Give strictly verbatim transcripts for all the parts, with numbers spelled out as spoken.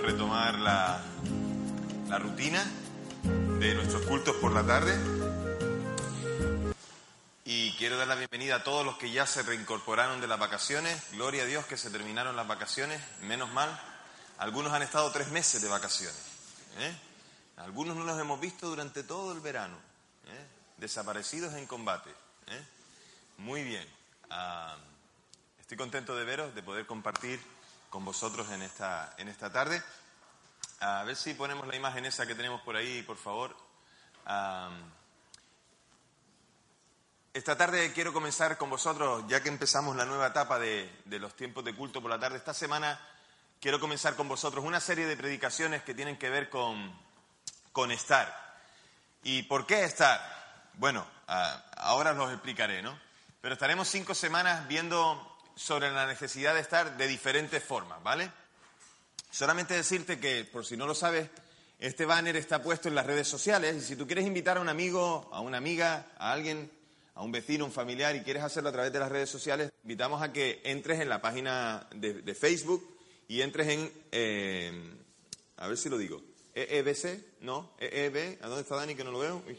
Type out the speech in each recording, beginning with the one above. podemos retomar la, la rutina de nuestros cultos por la tarde. Y quiero dar la bienvenida a todos los que ya se reincorporaron de las vacaciones. Gloria a Dios que se terminaron las vacaciones, menos mal. Algunos han estado tres meses de vacaciones, ¿eh? Algunos no los hemos visto durante todo el verano, ¿eh? Desaparecidos en combate, ¿eh? Muy bien. Ah, estoy contento de veros, de poder compartir con vosotros en esta, en esta tarde. A ver si ponemos la imagen esa que tenemos por ahí, por favor. Ah, esta tarde quiero comenzar con vosotros, ya que empezamos la nueva etapa de, de los tiempos de culto por la tarde. Esta semana quiero comenzar con vosotros una serie de predicaciones que tienen que ver con, con estar. ¿Y por qué estar? Bueno, ah, ahora los explicaré, ¿no? Pero estaremos cinco semanas viendo sobre la necesidad de estar de diferentes formas, ¿vale? Solamente decirte que, por si no lo sabes, este banner está puesto en las redes sociales y si tú quieres invitar a un amigo, a una amiga, a alguien, a un vecino, un familiar y quieres hacerlo a través de las redes sociales, invitamos a que entres en la página de, de Facebook y entres en, eh, a ver si lo digo, E E B C, no, E E B, ¿a dónde está Dani que no lo veo? E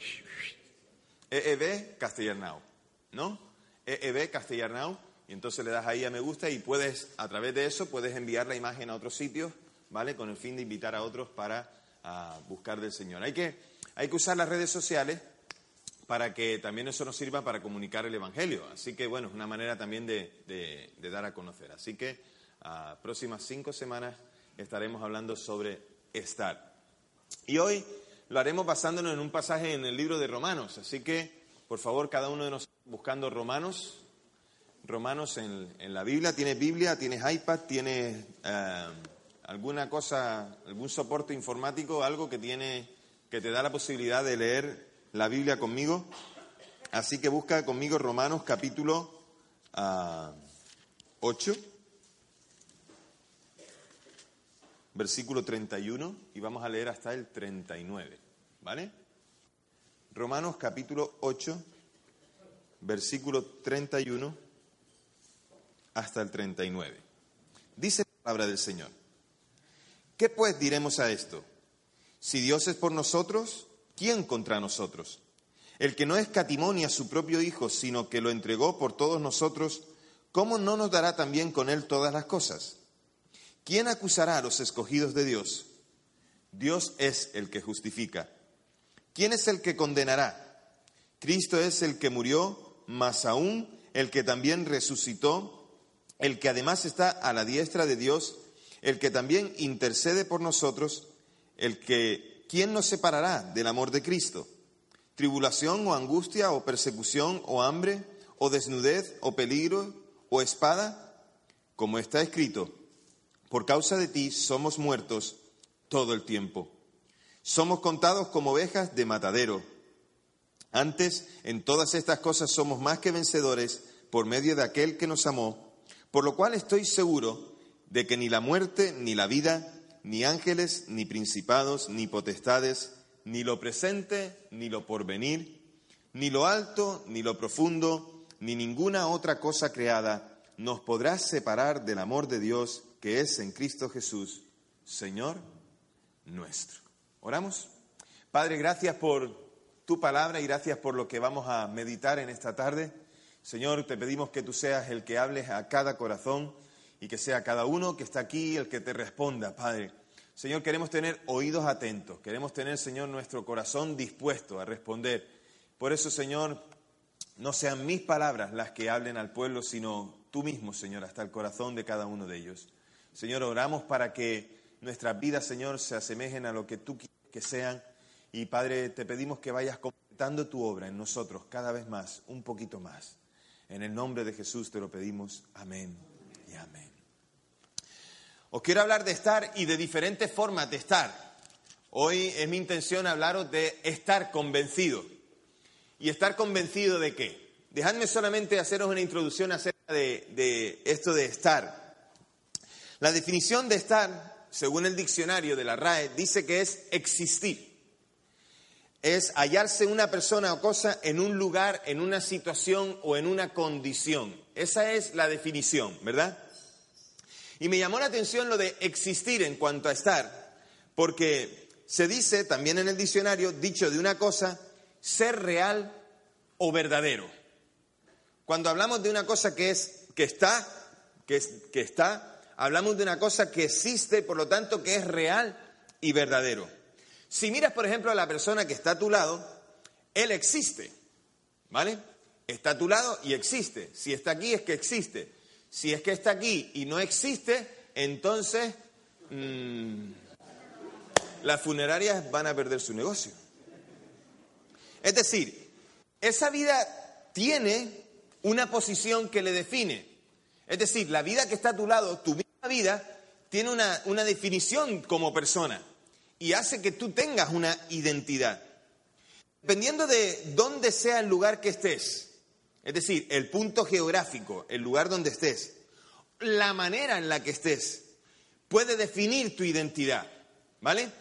E B Castellarnau, ¿no? E E B Castellarnau. Y entonces le das ahí a me gusta y puedes, a través de eso, puedes enviar la imagen a otros sitios, ¿vale? Con el fin de invitar a otros para a buscar del Señor. Hay que, hay que usar las redes sociales para que también eso nos sirva para comunicar el Evangelio. Así que, bueno, es una manera también de, de, de dar a conocer. Así que, a próximas cinco semanas estaremos hablando sobre estar. Y hoy lo haremos basándonos en un pasaje en el libro de Romanos. Así que, por favor, cada uno de nosotros buscando Romanos. Romanos en, en la Biblia. ¿Tienes Biblia? ¿Tienes iPad? ¿Tienes eh, alguna cosa, algún soporte informático, algo que tiene, que te da la posibilidad de leer la Biblia conmigo? Así que busca conmigo Romanos capítulo eh, ocho, versículo treinta y uno, y vamos a leer hasta el treinta y nueve, ¿vale? Romanos capítulo ocho, versículo treinta y uno. Hasta el treinta y nueve. Dice la palabra del Señor. ¿Qué pues diremos a esto? Si Dios es por nosotros, ¿quién contra nosotros? El que no escatimó a su propio Hijo, sino que lo entregó por todos nosotros, ¿cómo no nos dará también con Él todas las cosas? ¿Quién acusará a los escogidos de Dios? Dios es el que justifica. ¿Quién es el que condenará? Cristo es el que murió, más aún el que también resucitó, el que además está a la diestra de Dios, el que también intercede por nosotros, el que, ¿quién nos separará del amor de Cristo? ¿Tribulación o angustia o persecución o hambre o desnudez o peligro o espada? Como está escrito, por causa de ti somos muertos todo el tiempo. Somos contados como ovejas de matadero. Antes, en todas estas cosas somos más que vencedores por medio de aquel que nos amó. Por lo cual estoy seguro de que ni la muerte, ni la vida, ni ángeles, ni principados, ni potestades, ni lo presente, ni lo porvenir, ni lo alto, ni lo profundo, ni ninguna otra cosa creada, nos podrá separar del amor de Dios que es en Cristo Jesús, Señor nuestro. ¿Oramos? Padre, gracias por tu palabra y gracias por lo que vamos a meditar en esta tarde. Señor, te pedimos que tú seas el que hables a cada corazón y que sea cada uno que está aquí el que te responda, Padre. Señor, queremos tener oídos atentos, queremos tener, Señor, nuestro corazón dispuesto a responder. Por eso, Señor, no sean mis palabras las que hablen al pueblo, sino tú mismo, Señor, hasta el corazón de cada uno de ellos. Señor, oramos para que nuestras vidas, Señor, se asemejen a lo que tú quieres que sean. Y, Padre, te pedimos que vayas completando tu obra en nosotros cada vez más, un poquito más. En el nombre de Jesús te lo pedimos. Amén y amén. Os quiero hablar de estar y de diferentes formas de estar. Hoy es mi intención hablaros de estar convencido. ¿Y estar convencido de qué? Dejadme solamente haceros una introducción acerca de, de esto de estar. La definición de estar, según el diccionario de la R A E, dice que es existir. Es hallarse una persona o cosa en un lugar, en una situación o en una condición. Esa es la definición, ¿verdad? Y me llamó la atención lo de existir en cuanto a estar, porque se dice también en el diccionario, dicho de una cosa, ser real o verdadero. Cuando hablamos de una cosa que es que está, que, es, que está, hablamos de una cosa que existe, por lo tanto que es real y verdadero. Si miras, por ejemplo, a la persona que está a tu lado, él existe, ¿vale? Está a tu lado y existe. Si está aquí es que existe. Si es que está aquí y no existe, entonces mmm, las funerarias van a perder su negocio. Es decir, esa vida tiene una posición que le define. Es decir, la vida que está a tu lado, tu misma vida, tiene una, una definición como persona y hace que tú tengas una identidad. Dependiendo de dónde sea el lugar que estés, es decir, el punto geográfico, el lugar donde estés, la manera en la que estés, puede definir tu identidad, ¿vale?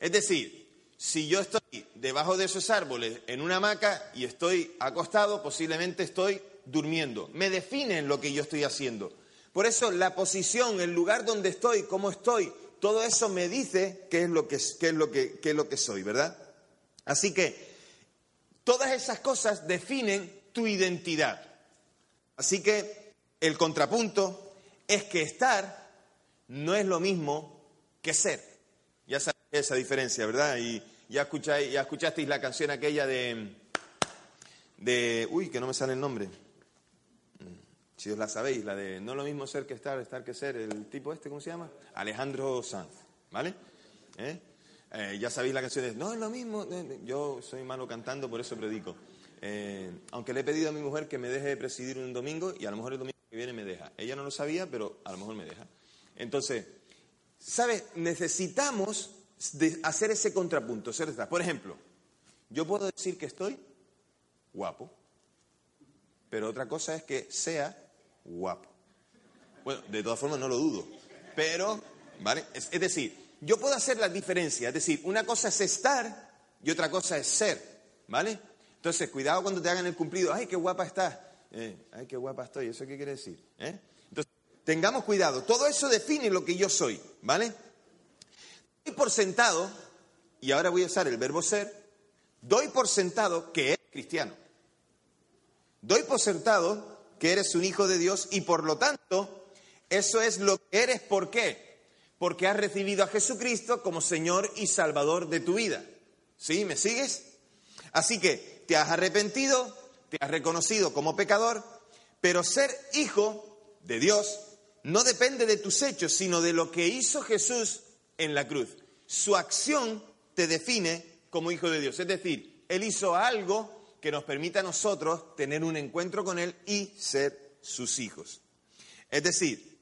Es decir, si yo estoy debajo de esos árboles en una hamaca y estoy acostado, posiblemente estoy durmiendo. Me define en lo que yo estoy haciendo. Por eso la posición, el lugar donde estoy, cómo estoy, todo eso me dice qué es lo que, qué es lo que, qué es lo que soy, ¿verdad? Así que todas esas cosas definen tu identidad. Así que el contrapunto es que estar no es lo mismo que ser. Ya sabéis esa diferencia, ¿verdad? Y ya escucháis, ya escuchasteis la canción aquella de, de... Uy, que no me sale el nombre. Si os la sabéis, la de no es lo mismo ser que estar, estar que ser. El tipo este, ¿cómo se llama? Alejandro Sanz, ¿vale? ¿Eh? Eh, ya sabéis la canción de no es lo mismo, yo soy malo cantando, por eso predico. Eh, aunque le he pedido a mi mujer que me deje presidir un domingo y a lo mejor el domingo que viene me deja. Ella no lo sabía, pero a lo mejor me deja. Entonces, ¿sabes? Necesitamos de hacer ese contrapunto. ¿Cierto? Por ejemplo, yo puedo decir que estoy guapo, pero otra cosa es que sea guapo. Bueno, de todas formas no lo dudo, pero, ¿vale? Es, es decir, yo puedo hacer la diferencia, es decir, una cosa es estar y otra cosa es ser, ¿vale? Entonces, cuidado cuando te hagan el cumplido, ¡ay, qué guapa estás! Eh, ¡Ay, qué guapa estoy! ¿Eso qué quiere decir? ¿Eh? Entonces, tengamos cuidado, todo eso define lo que yo soy, ¿vale? Doy por sentado, y ahora voy a usar el verbo ser, doy por sentado que eres cristiano. Doy por sentado que eres un hijo de Dios y, por lo tanto, eso es lo que eres, ¿por qué? Porque has recibido a Jesucristo como Señor y Salvador de tu vida. ¿Sí? ¿Me sigues? Así que te has arrepentido, te has reconocido como pecador, pero ser hijo de Dios no depende de tus hechos, sino de lo que hizo Jesús en la cruz. Su acción te define como hijo de Dios. Es decir, Él hizo algo que nos permita a nosotros tener un encuentro con Él y ser sus hijos. Es decir,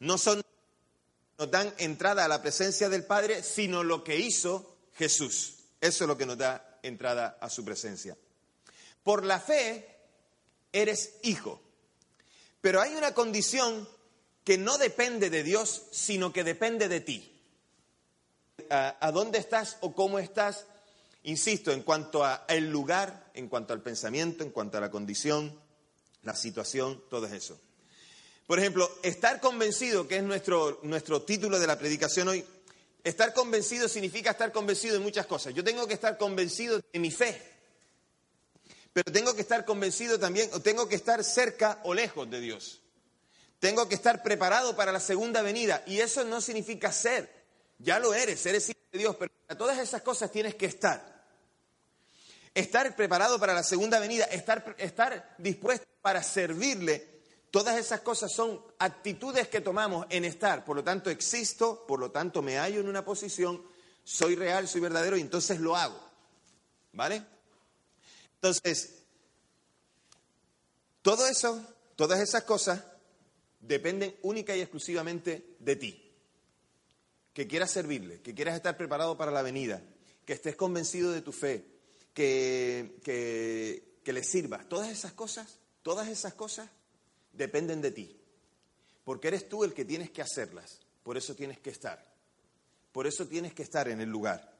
no son... nos dan entrada a la presencia del Padre, sino lo que hizo Jesús. Eso es lo que nos da entrada a su presencia. Por la fe, eres hijo. Pero hay una condición que no depende de Dios, sino que depende de ti. A, a dónde estás o cómo estás, insisto, en cuanto al lugar, en cuanto al pensamiento, en cuanto a la condición, la situación, todo eso. Por ejemplo, estar convencido, que es nuestro, nuestro título de la predicación hoy, estar convencido significa estar convencido de muchas cosas. Yo tengo que estar convencido de mi fe, pero tengo que estar convencido también, o tengo que estar cerca o lejos de Dios. Tengo que estar preparado para la segunda venida, y eso no significa ser. Ya lo eres, eres hijo de Dios, pero para todas esas cosas tienes que estar. Estar preparado para la segunda venida, estar, estar dispuesto para servirle. Todas esas cosas son actitudes que tomamos en estar. Por lo tanto, existo, por lo tanto, me hallo en una posición, soy real, soy verdadero y entonces lo hago. ¿Vale? Entonces, todo eso, todas esas cosas dependen única y exclusivamente de ti. Que quieras servirle, que quieras estar preparado para la venida, que estés convencido de tu fe, que, que, que le sirvas. Todas esas cosas, todas esas cosas dependen de ti, porque eres tú el que tienes que hacerlas, por eso tienes que estar, por eso tienes que estar en el lugar.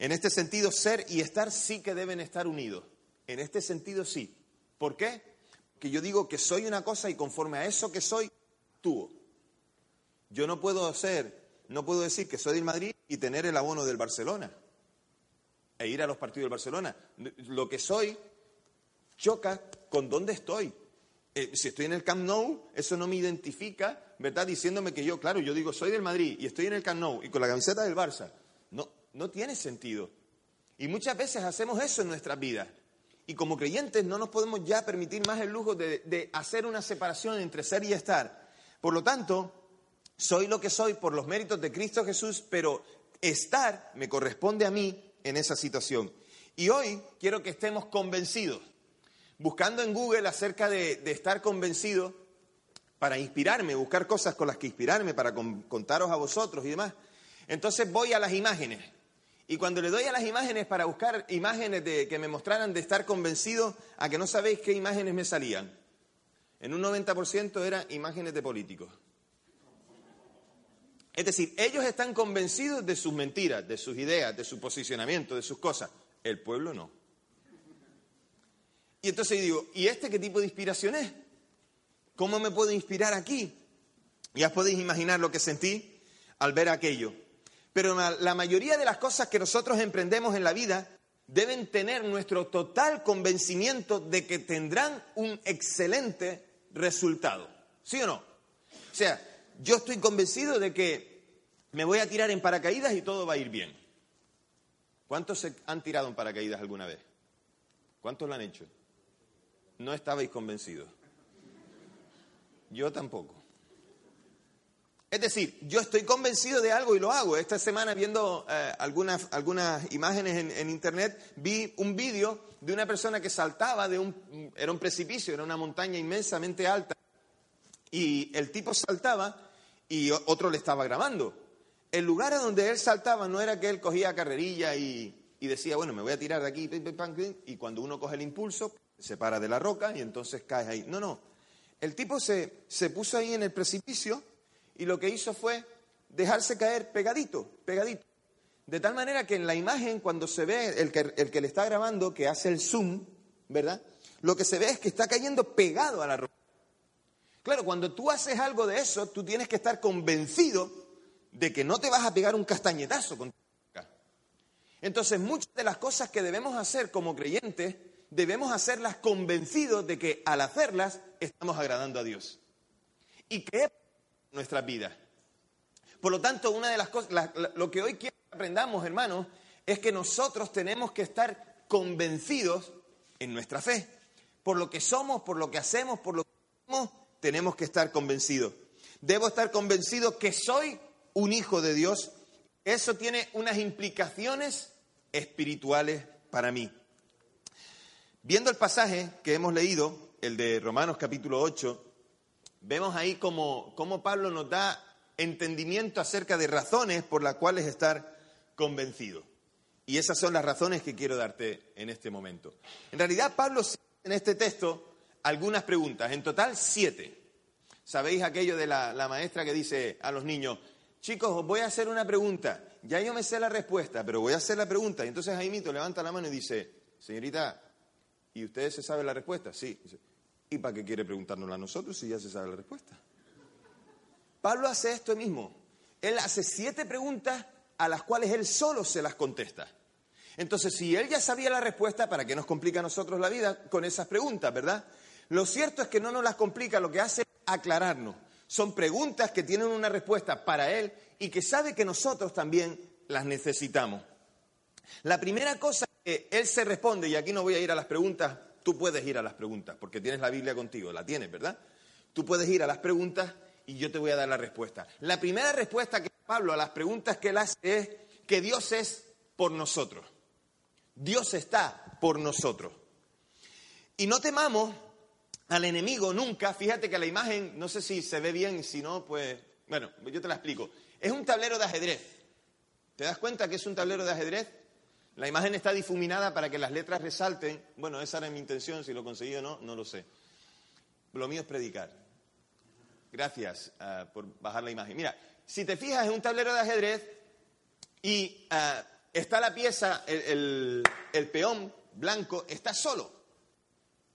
En este sentido, ser y estar sí que deben estar unidos, en este sentido sí. ¿Por qué? Porque yo digo que soy una cosa y conforme a eso que soy, actúo. Yo no puedo hacer, no puedo decir que soy del Madrid y tener el abono del Barcelona e ir a los partidos del Barcelona. Lo que soy choca con dónde estoy. Eh, si estoy en el Camp Nou, eso no me identifica, ¿verdad? Diciéndome que yo, claro, yo digo soy del Madrid y estoy en el Camp Nou y con la camiseta del Barça. No, no tiene sentido. Y muchas veces hacemos eso en nuestras vidas. Y como creyentes no nos podemos ya permitir más el lujo de, de hacer una separación entre ser y estar. Por lo tanto, soy lo que soy por los méritos de Cristo Jesús, pero estar me corresponde a mí en esa situación. Y hoy quiero que estemos convencidos. Buscando en Google acerca de, de estar convencido, para inspirarme, buscar cosas con las que inspirarme, para con, contaros a vosotros y demás. Entonces voy a las imágenes. Y cuando le doy a las imágenes para buscar imágenes de, que me mostraran de estar convencido, a que no sabéis qué imágenes me salían. En un noventa por ciento eran imágenes de políticos. Es decir, ellos están convencidos de sus mentiras, de sus ideas, de su posicionamiento, de sus cosas. El pueblo no. Y entonces digo, ¿y este qué tipo de inspiración es? ¿Cómo me puedo inspirar aquí? Ya podéis imaginar lo que sentí al ver aquello. Pero la mayoría de las cosas que nosotros emprendemos en la vida deben tener nuestro total convencimiento de que tendrán un excelente resultado. ¿Sí o no? O sea, yo estoy convencido de que me voy a tirar en paracaídas y todo va a ir bien. ¿Cuántos se han tirado en paracaídas alguna vez? ¿Cuántos lo han hecho? No estabais convencidos. Yo tampoco. Es decir, yo estoy convencido de algo y lo hago. Esta semana viendo eh, algunas, algunas imágenes en, en internet, vi un vídeo de una persona que saltaba de un... Era un precipicio, era una montaña inmensamente alta. Y el tipo saltaba y otro le estaba grabando. El lugar a donde él saltaba no era que él cogía carrerilla y, y decía, bueno, me voy a tirar de aquí, y cuando uno coge el impulso... se para de la roca y entonces caes ahí. No, no. El tipo se, se puso ahí en el precipicio y lo que hizo fue dejarse caer pegadito, pegadito. De tal manera que en la imagen, cuando se ve el que, el que le está grabando, que hace el zoom, ¿verdad? Lo que se ve es que está cayendo pegado a la roca. Claro, cuando tú haces algo de eso, tú tienes que estar convencido de que no te vas a pegar un castañetazo con tu roca. Entonces, muchas de las cosas que debemos hacer como creyentes... debemos hacerlas convencidos de que al hacerlas estamos agradando a Dios. Y que nuestras vidas. Por lo tanto, una de las cosas, la, la, lo que hoy quiero que aprendamos, hermanos, es que nosotros tenemos que estar convencidos en nuestra fe. Por lo que somos, por lo que hacemos, por lo que somos, tenemos que estar convencidos. Debo estar convencido que soy un hijo de Dios. Eso tiene unas implicaciones espirituales para mí. Viendo el pasaje que hemos leído, el de Romanos capítulo ocho, vemos ahí como, como Pablo nos da entendimiento acerca de razones por las cuales estar convencido. Y esas son las razones que quiero darte en este momento. En realidad, Pablo hace en este texto algunas preguntas, en total siete. ¿Sabéis aquello de la, la maestra que dice a los niños, chicos, os voy a hacer una pregunta, ya yo me sé la respuesta, pero voy a hacer la pregunta? Y entonces Jaimito levanta la mano y dice, señorita, ¿y ustedes se saben la respuesta? Sí. ¿Y para qué quiere preguntárnosla a nosotros si ya se sabe la respuesta? Pablo hace esto mismo. Él hace siete preguntas a las cuales él solo se las contesta. Entonces, si él ya sabía la respuesta, ¿para qué nos complica a nosotros la vida con esas preguntas, verdad? Lo cierto es que no nos las complica, lo que hace es aclararnos. Son preguntas que tienen una respuesta para él y que sabe que nosotros también las necesitamos. La primera cosa que él se responde, y aquí no voy a ir a las preguntas, tú puedes ir a las preguntas, porque tienes la Biblia contigo, la tienes, ¿verdad? Tú puedes ir a las preguntas y yo te voy a dar la respuesta. La primera respuesta que Pablo a las preguntas que él hace es que Dios es por nosotros. Dios está por nosotros. Y no temamos al enemigo nunca. Fíjate que la imagen, no sé si se ve bien, si no, pues, bueno, yo te la explico. Es un tablero de ajedrez. ¿Te das cuenta que es un tablero de ajedrez? La imagen está difuminada para que las letras resalten. Bueno, esa era mi intención, si lo conseguí o no, no lo sé. Lo mío es predicar. Gracias uh, por bajar la imagen. Mira, si te fijas, es un tablero de ajedrez y uh, está la pieza, el, el, el peón blanco está solo.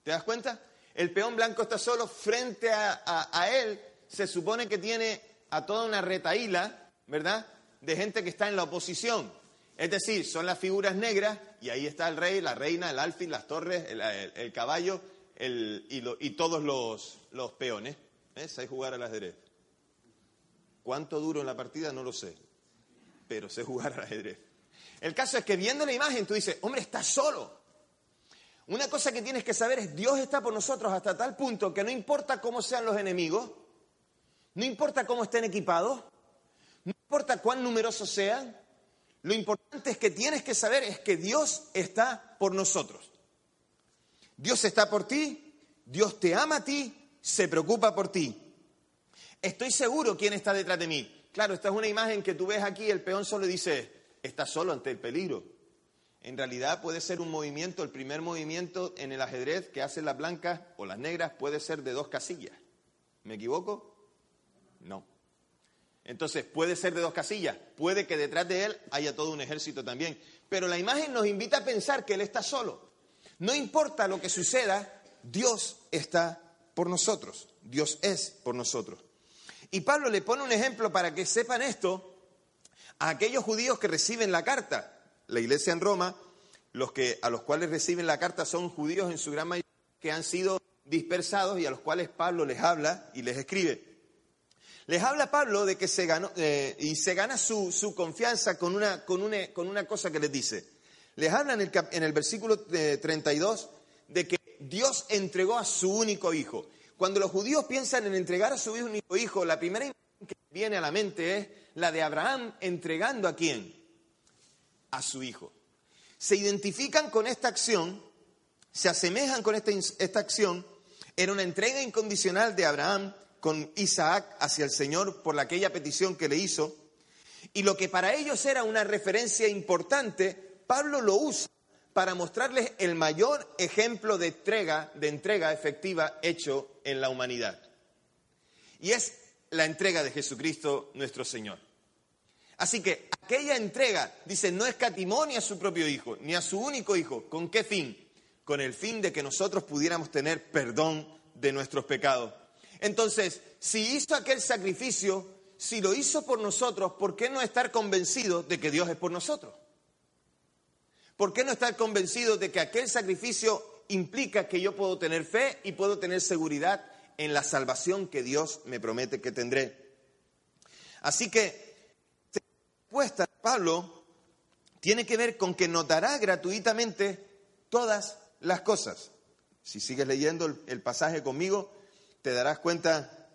¿Te das cuenta? El peón blanco está solo. Frente a, a, a él se supone que tiene a toda una retaíla, ¿verdad?, de gente que está en la oposición. Es decir, son las figuras negras y ahí está el rey, la reina, el alfil, las torres, el, el, el caballo el, y, lo, y todos los, los peones. ¿Eh? Sé jugar al ajedrez. ¿Cuánto duró en la partida? No lo sé, pero sé jugar al ajedrez. El caso es que viendo la imagen tú dices, hombre, está solo. Una cosa que tienes que saber es Dios está por nosotros hasta tal punto que no importa cómo sean los enemigos, no importa cómo estén equipados, no importa cuán numerosos sean, lo importante es que tienes que saber es que Dios está por nosotros. Dios está por ti, Dios te ama a ti, se preocupa por ti. Estoy seguro quién está detrás de mí. Claro, esta es una imagen que tú ves aquí, el peón solo dice, está solo ante el peligro. En realidad puede ser un movimiento, el primer movimiento en el ajedrez que hacen las blancas o las negras puede ser de dos casillas. ¿Me equivoco? No. Entonces, puede ser de dos casillas, puede que detrás de él haya todo un ejército también. Pero la imagen nos invita a pensar que él está solo. No importa lo que suceda, Dios está por nosotros. Dios es por nosotros. Y Pablo le pone un ejemplo para que sepan esto a aquellos judíos que reciben la carta. La iglesia en Roma, los que, a los cuales reciben la carta son judíos en su gran mayoría que han sido dispersados y a los cuales Pablo les habla y les escribe. Les habla Pablo de que se ganó, eh, y se gana su, su confianza con una, con, una, con una cosa que les dice. Les habla en el, en el versículo treinta y dos de que Dios entregó a su único hijo. Cuando los judíos piensan en entregar a su único hijo, la primera imagen que viene a la mente es la de Abraham entregando a quién. A su hijo. Se identifican con esta acción, se asemejan con esta, esta acción, era una entrega incondicional de Abraham con Isaac hacia el Señor por aquella petición que le hizo, y lo que para ellos era una referencia importante, Pablo lo usa para mostrarles el mayor ejemplo de entrega, de entrega efectiva hecho en la humanidad. Y es la entrega de Jesucristo nuestro Señor. Así que aquella entrega, dice, no escatimó ni a su propio hijo, ni a su único hijo. ¿Con qué fin? Con el fin de que nosotros pudiéramos tener perdón de nuestros pecados. Entonces, si hizo aquel sacrificio, si lo hizo por nosotros, ¿por qué no estar convencidos de que Dios es por nosotros? ¿Por qué no estar convencidos de que aquel sacrificio implica que yo puedo tener fe y puedo tener seguridad en la salvación que Dios me promete que tendré? Así que Pablo tiene que ver con que nos dará gratuitamente todas las cosas. Si sigues leyendo el, el pasaje conmigo, te darás cuenta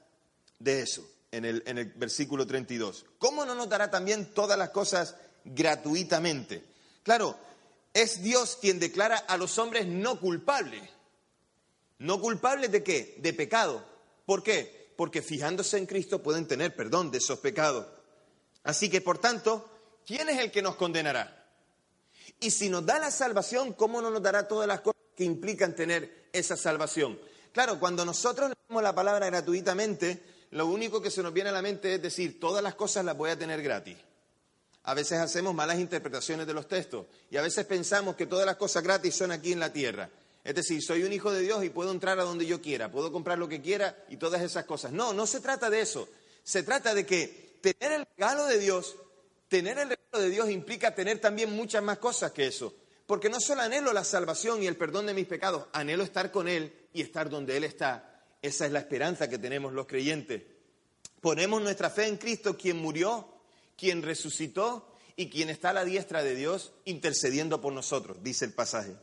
de eso en el, en el versículo treinta y dos. ¿Cómo no nos dará también todas las cosas gratuitamente? Claro, es Dios quien declara a los hombres no culpables. ¿No culpables de qué? De pecado. ¿Por qué? Porque fijándose en Cristo pueden tener perdón de esos pecados. Así que, por tanto, ¿quién es el que nos condenará? Y si nos da la salvación, ¿cómo no nos dará todas las cosas que implican tener esa salvación? Claro, cuando nosotros leemos la palabra gratuitamente, lo único que se nos viene a la mente es decir, todas las cosas las voy a tener gratis. A veces hacemos malas interpretaciones de los textos y a veces pensamos que todas las cosas gratis son aquí en la tierra. Es decir, soy un hijo de Dios y puedo entrar a donde yo quiera, puedo comprar lo que quiera y todas esas cosas. No, no se trata de eso. Se trata de que Tener el regalo de Dios, tener el regalo de Dios implica tener también muchas más cosas que eso. Porque no solo anhelo la salvación y el perdón de mis pecados, anhelo estar con Él y estar donde Él está. Esa es la esperanza que tenemos los creyentes. Ponemos nuestra fe en Cristo, quien murió, quien resucitó y quien está a la diestra de Dios intercediendo por nosotros, dice el pasaje.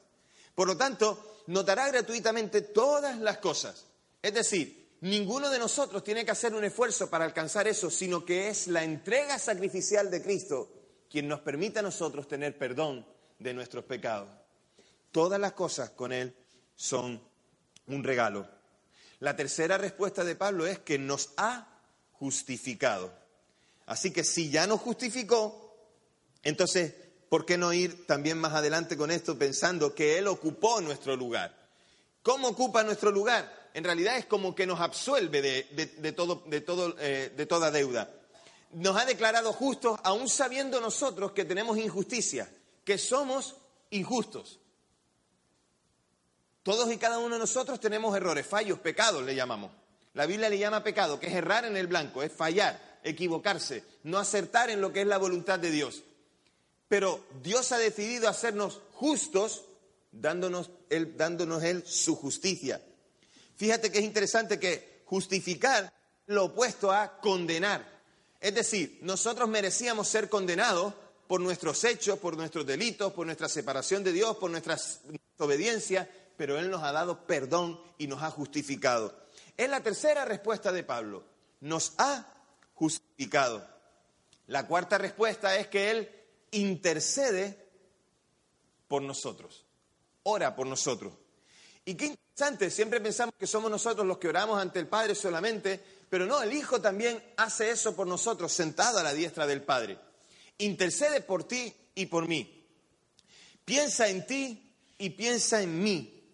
Por lo tanto, nos dará gratuitamente todas las cosas. Es decir, ninguno de nosotros tiene que hacer un esfuerzo para alcanzar eso, sino que es la entrega sacrificial de Cristo quien nos permite a nosotros tener perdón de nuestros pecados. Todas las cosas con Él son un regalo. La tercera respuesta de Pablo es que nos ha justificado. Así que si ya nos justificó, entonces, ¿por qué no ir también más adelante con esto pensando que Él ocupó nuestro lugar? ¿Cómo ocupa nuestro lugar? En realidad es como que nos absuelve de, de, de, todo, de, todo, eh, de toda deuda. Nos ha declarado justos, aún sabiendo nosotros que tenemos injusticia, que somos injustos. Todos y cada uno de nosotros tenemos errores, fallos, pecados le llamamos. La Biblia le llama pecado, que es errar en el blanco, es fallar, equivocarse, no acertar en lo que es la voluntad de Dios. Pero Dios ha decidido hacernos justos dándonos él, dándonos él su justicia. Fíjate que es interesante que justificar lo opuesto a condenar. Es decir, nosotros merecíamos ser condenados por nuestros hechos, por nuestros delitos, por nuestra separación de Dios, por nuestra desobediencia, pero Él nos ha dado perdón y nos ha justificado. Es la tercera respuesta de Pablo, nos ha justificado. La cuarta respuesta es que Él intercede por nosotros, ora por nosotros. Y qué interesante, siempre pensamos que somos nosotros los que oramos ante el Padre solamente, pero no, el Hijo también hace eso por nosotros, sentado a la diestra del Padre. Intercede por ti y por mí. Piensa en ti y piensa en mí.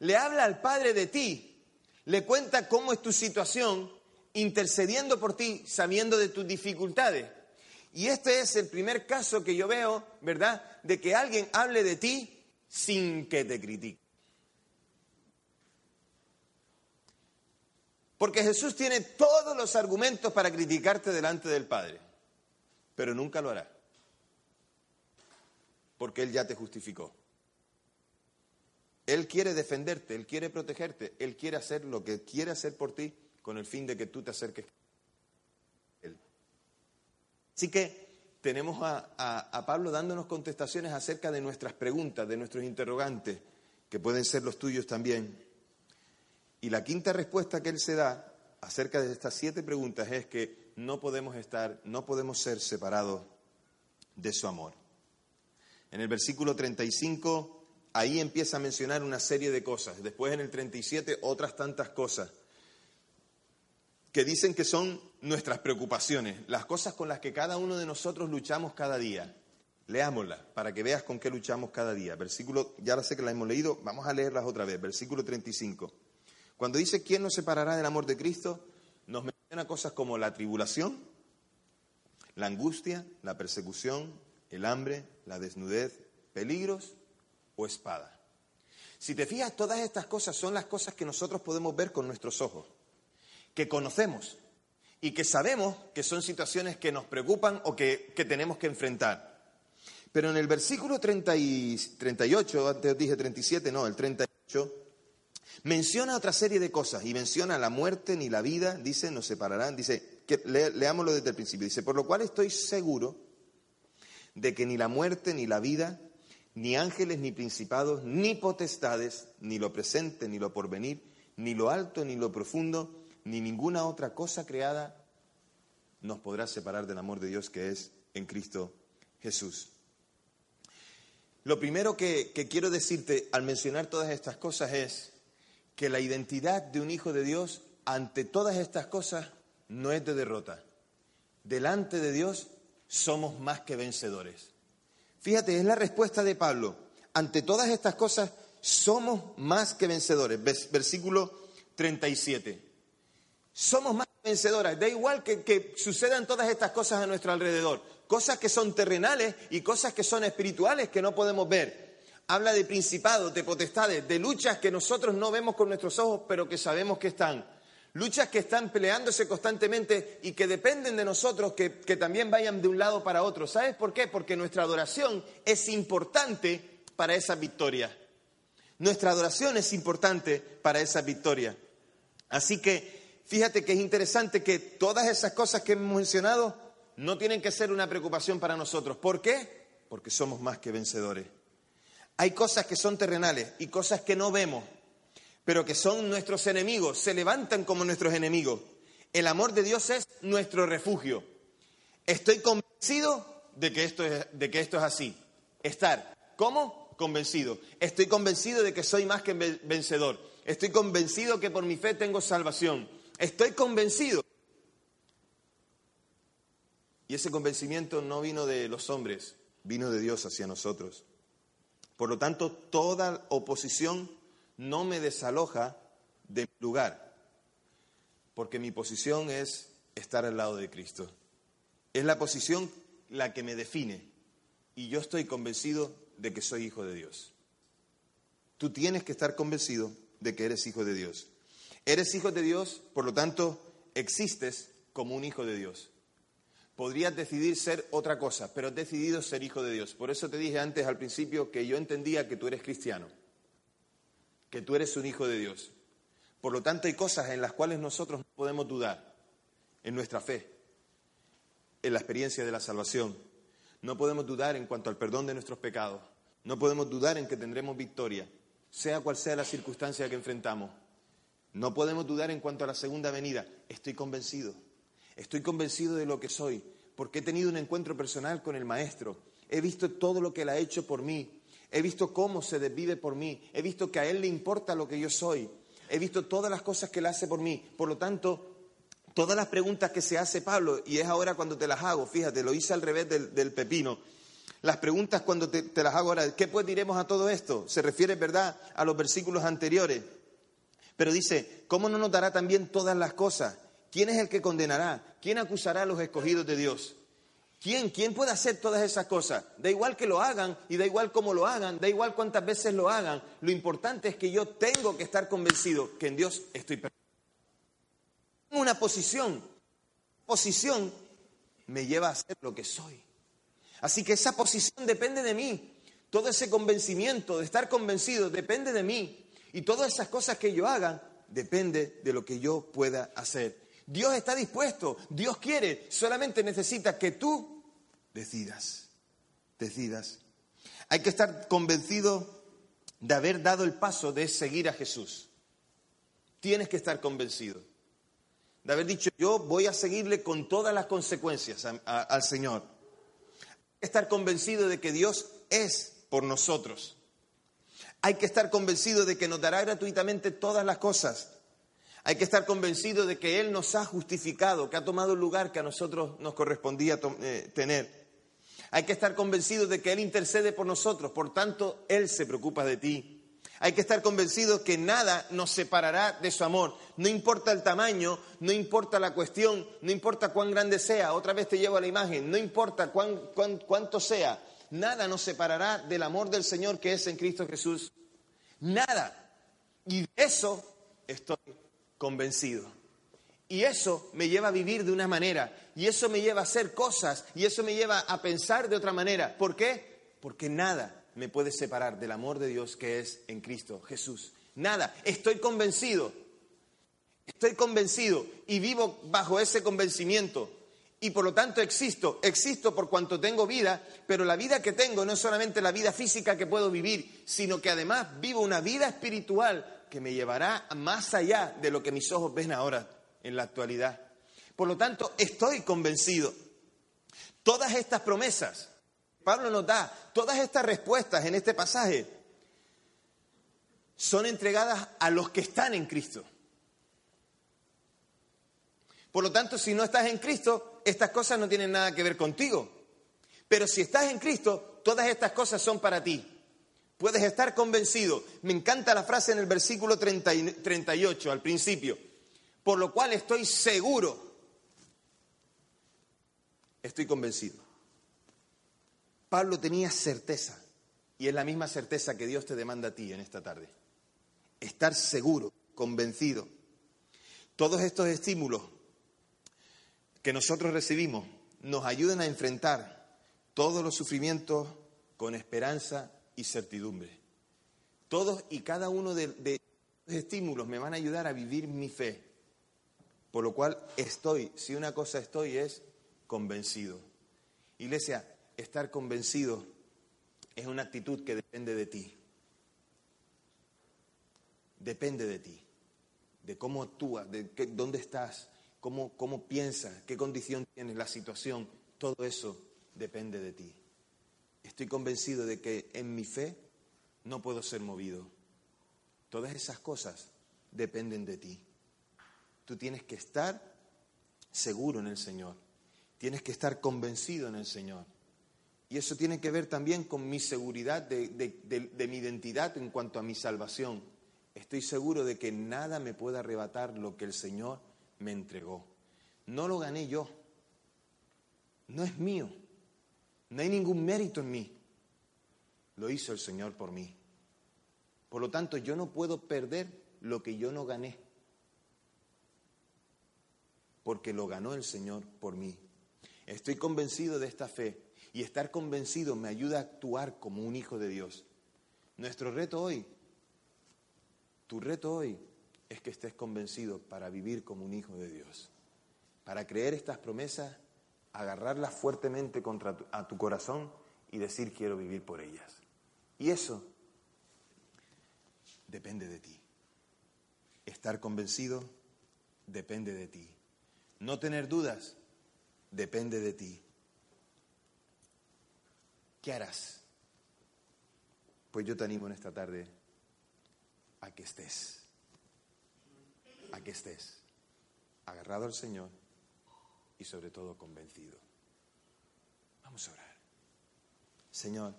Le habla al Padre de ti, le cuenta cómo es tu situación, intercediendo por ti, sabiendo de tus dificultades. Y este es el primer caso que yo veo, ¿verdad?, de que alguien hable de ti sin que te critique. Porque Jesús tiene todos los argumentos para criticarte delante del Padre, pero nunca lo hará, porque Él ya te justificó. Él quiere defenderte, Él quiere protegerte, Él quiere hacer lo que quiere hacer por ti con el fin de que tú te acerques a Él. Así que tenemos a, a, a Pablo dándonos contestaciones acerca de nuestras preguntas, de nuestros interrogantes, que pueden ser los tuyos también. Y la quinta respuesta que él se da acerca de estas siete preguntas es que no podemos estar, no podemos ser separados de su amor. En el versículo treinta y cinco, ahí empieza a mencionar una serie de cosas. Después en el treinta y siete, otras tantas cosas que dicen que son nuestras preocupaciones, las cosas con las que cada uno de nosotros luchamos cada día. Leámoslas para que veas con qué luchamos cada día. Versículo, ya la sé que la hemos leído, vamos a leerlas otra vez. Versículo treinta y cinco. Cuando dice ¿quién nos separará del amor de Cristo?, nos menciona cosas como la tribulación, la angustia, la persecución, el hambre, la desnudez, peligros o espada. Si te fijas, todas estas cosas son las cosas que nosotros podemos ver con nuestros ojos, que conocemos y que sabemos que son situaciones que nos preocupan o que, que tenemos que enfrentar. Pero en el versículo treinta y ocho, antes dije treinta y siete, no, el treinta y ocho... menciona otra serie de cosas y menciona la muerte ni la vida, dice, nos separarán, dice, que le, leámoslo desde el principio, dice, por lo cual estoy seguro de que ni la muerte ni la vida, ni ángeles ni principados, ni potestades, ni lo presente ni lo porvenir, ni lo alto ni lo profundo, ni ninguna otra cosa creada nos podrá separar del amor de Dios que es en Cristo Jesús. Lo primero que, que quiero decirte al mencionar todas estas cosas es que la identidad de un hijo de Dios ante todas estas cosas no es de derrota. Delante de Dios somos más que vencedores. Fíjate, es la respuesta de Pablo. Ante todas estas cosas somos más que vencedores. Versículo treinta y siete. Somos más que vencedores. Da igual que, que sucedan todas estas cosas a nuestro alrededor. Cosas que son terrenales y cosas que son espirituales que no podemos ver. Habla de principados, de potestades, de luchas que nosotros no vemos con nuestros ojos, pero que sabemos que están. Luchas que están peleándose constantemente y que dependen de nosotros, que, que también vayan de un lado para otro. ¿Sabes por qué? Porque nuestra adoración es importante para esas victorias. Nuestra adoración es importante para esas victorias. Así que fíjate que es interesante que todas esas cosas que hemos mencionado no tienen que ser una preocupación para nosotros. ¿Por qué? Porque somos más que vencedores. Hay cosas que son terrenales y cosas que no vemos, pero que son nuestros enemigos, se levantan como nuestros enemigos. El amor de Dios es nuestro refugio. Estoy convencido de que esto es, de que esto es así. Estar, ¿cómo? Convencido. Estoy convencido de que soy más que vencedor. Estoy convencido que por mi fe tengo salvación. Estoy convencido. Y ese convencimiento no vino de los hombres, vino de Dios hacia nosotros. Por lo tanto, toda oposición no me desaloja de mi lugar, porque mi posición es estar al lado de Cristo. Es la posición la que me define, y yo estoy convencido de que soy hijo de Dios. Tú tienes que estar convencido de que eres hijo de Dios. Eres hijo de Dios, por lo tanto, existes como un hijo de Dios. Podrías decidir ser otra cosa, pero has decidido ser hijo de Dios. Por eso te dije antes, al principio, que yo entendía que tú eres cristiano, que tú eres un hijo de Dios. Por lo tanto, hay cosas en las cuales nosotros no podemos dudar, en nuestra fe, en la experiencia de la salvación. No podemos dudar en cuanto al perdón de nuestros pecados. No podemos dudar en que tendremos victoria, sea cual sea la circunstancia que enfrentamos. No podemos dudar en cuanto a la segunda venida. Estoy convencido. Estoy convencido de lo que soy, porque he tenido un encuentro personal con el Maestro. He visto todo lo que Él ha hecho por mí. He visto cómo se desvive por mí. He visto que a Él le importa lo que yo soy. He visto todas las cosas que Él hace por mí. Por lo tanto, todas las preguntas que se hace Pablo, y es ahora cuando te las hago, fíjate, lo hice al revés del, del pepino. Las preguntas cuando te, te las hago ahora, ¿qué pues diremos a todo esto? Se refiere, ¿verdad?, a los versículos anteriores. Pero dice, ¿cómo no notará también todas las cosas? ¿Quién es el que condenará? ¿Quién acusará a los escogidos de Dios? ¿Quién? ¿Quién puede hacer todas esas cosas? Da igual que lo hagan y da igual cómo lo hagan, da igual cuántas veces lo hagan. Lo importante es que yo tengo que estar convencido que en Dios estoy perfecto. Una posición, posición me lleva a ser lo que soy. Así que esa posición depende de mí. Todo ese convencimiento de estar convencido depende de mí. Y todas esas cosas que yo haga depende de lo que yo pueda hacer. Dios está dispuesto, Dios quiere, solamente necesita que tú decidas, decidas. Hay que estar convencido de haber dado el paso de seguir a Jesús. Tienes que estar convencido de haber dicho, yo voy a seguirle con todas las consecuencias a, a, al Señor. Hay que estar convencido de que Dios es por nosotros. Hay que estar convencido de que nos dará gratuitamente todas las cosas. Hay que estar convencido de que Él nos ha justificado, que ha tomado el lugar que a nosotros nos correspondía eh, tener. Hay que estar convencido de que Él intercede por nosotros, por tanto, Él se preocupa de ti. Hay que estar convencidos que nada nos separará de su amor. No importa el tamaño, no importa la cuestión, no importa cuán grande sea. Otra vez te llevo a la imagen. No importa cuán, cuán, cuánto sea. Nada nos separará del amor del Señor que es en Cristo Jesús. Nada. Y de eso estoy convencido. Y eso me lleva a vivir de una manera. Y eso me lleva a hacer cosas. Y eso me lleva a pensar de otra manera. ¿Por qué? Porque nada me puede separar del amor de Dios que es en Cristo Jesús. Nada, estoy convencido, estoy convencido y vivo bajo ese convencimiento y por lo tanto existo, existo por cuanto tengo vida, pero la vida que tengo no es solamente la vida física que puedo vivir, sino que además vivo una vida espiritual que me llevará más allá de lo que mis ojos ven ahora en la actualidad. Por lo tanto, estoy convencido. Todas estas promesas Pablo nos da, todas estas respuestas en este pasaje son entregadas a los que están en Cristo. Por lo tanto, si no estás en Cristo, estas cosas no tienen nada que ver contigo. Pero si estás en Cristo, todas estas cosas son para ti. Puedes estar convencido. Me encanta la frase en el versículo treinta y ocho, al principio. Por lo cual estoy seguro. Estoy convencido. Pablo tenía certeza, y es la misma certeza que Dios te demanda a ti en esta tarde. Estar seguro, convencido. Todos estos estímulos que nosotros recibimos nos ayudan a enfrentar todos los sufrimientos con esperanza y certidumbre. Todos y cada uno de, de estos estímulos me van a ayudar a vivir mi fe. Por lo cual estoy, si una cosa estoy es convencido. Iglesia, estar convencido es una actitud que depende de ti. Depende de ti, de cómo actúas, de qué, dónde estás, cómo, cómo piensas, qué condición tienes, la situación. Todo eso depende de ti. Estoy convencido de que en mi fe no puedo ser movido. Todas esas cosas dependen de ti. Tú tienes que estar seguro en el Señor. Tienes que estar convencido en el Señor. Y eso tiene que ver también con mi seguridad de, de, de, de mi identidad en cuanto a mi salvación. Estoy seguro de que nada me puede arrebatar lo que el Señor me entregó. No lo gané yo. No es mío. No hay ningún mérito en mí. Lo hizo el Señor por mí. Por lo tanto, yo no puedo perder lo que yo no gané. Porque lo ganó el Señor por mí. Estoy convencido de esta fe y estar convencido me ayuda a actuar como un hijo de Dios. Nuestro reto hoy, tu reto hoy, es que estés convencido para vivir como un hijo de Dios. Para creer estas promesas, agarrarlas fuertemente contra tu, a tu corazón y decir quiero vivir por ellas. Y eso depende de ti. Estar convencido depende de ti. No tener dudas depende de ti. ¿Qué harás? Pues yo te animo en esta tarde a que estés, a que estés agarrado al Señor y sobre todo convencido. Vamos a orar. Señor,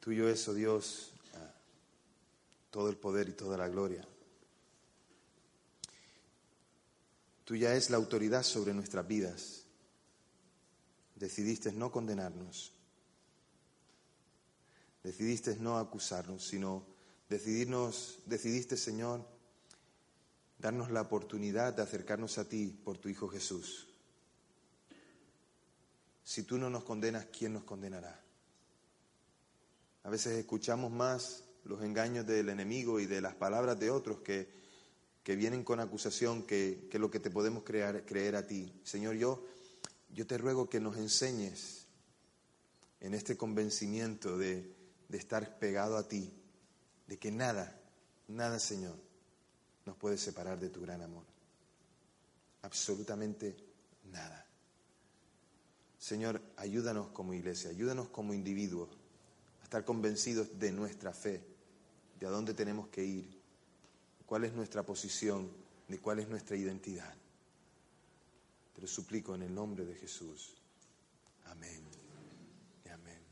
tuyo es, oh Dios, todo el poder y toda la gloria. Tuya es la autoridad sobre nuestras vidas. Decidiste no condenarnos. Decidiste no acusarnos, sino decidirnos, decidiste, Señor, darnos la oportunidad de acercarnos a ti por tu Hijo Jesús. Si tú no nos condenas, ¿quién nos condenará? A veces escuchamos más los engaños del enemigo y de las palabras de otros que, que vienen con acusación que, que lo que te podemos crear, creer a ti. Señor, yo, yo te ruego que nos enseñes en este convencimiento de, de estar pegado a ti, de que nada, nada, Señor, nos puede separar de tu gran amor. Absolutamente nada. Señor, ayúdanos como iglesia, ayúdanos como individuos a estar convencidos de nuestra fe, de a dónde tenemos que ir, cuál es nuestra posición, de cuál es nuestra identidad. Te lo suplico en el nombre de Jesús. Amén. Amén.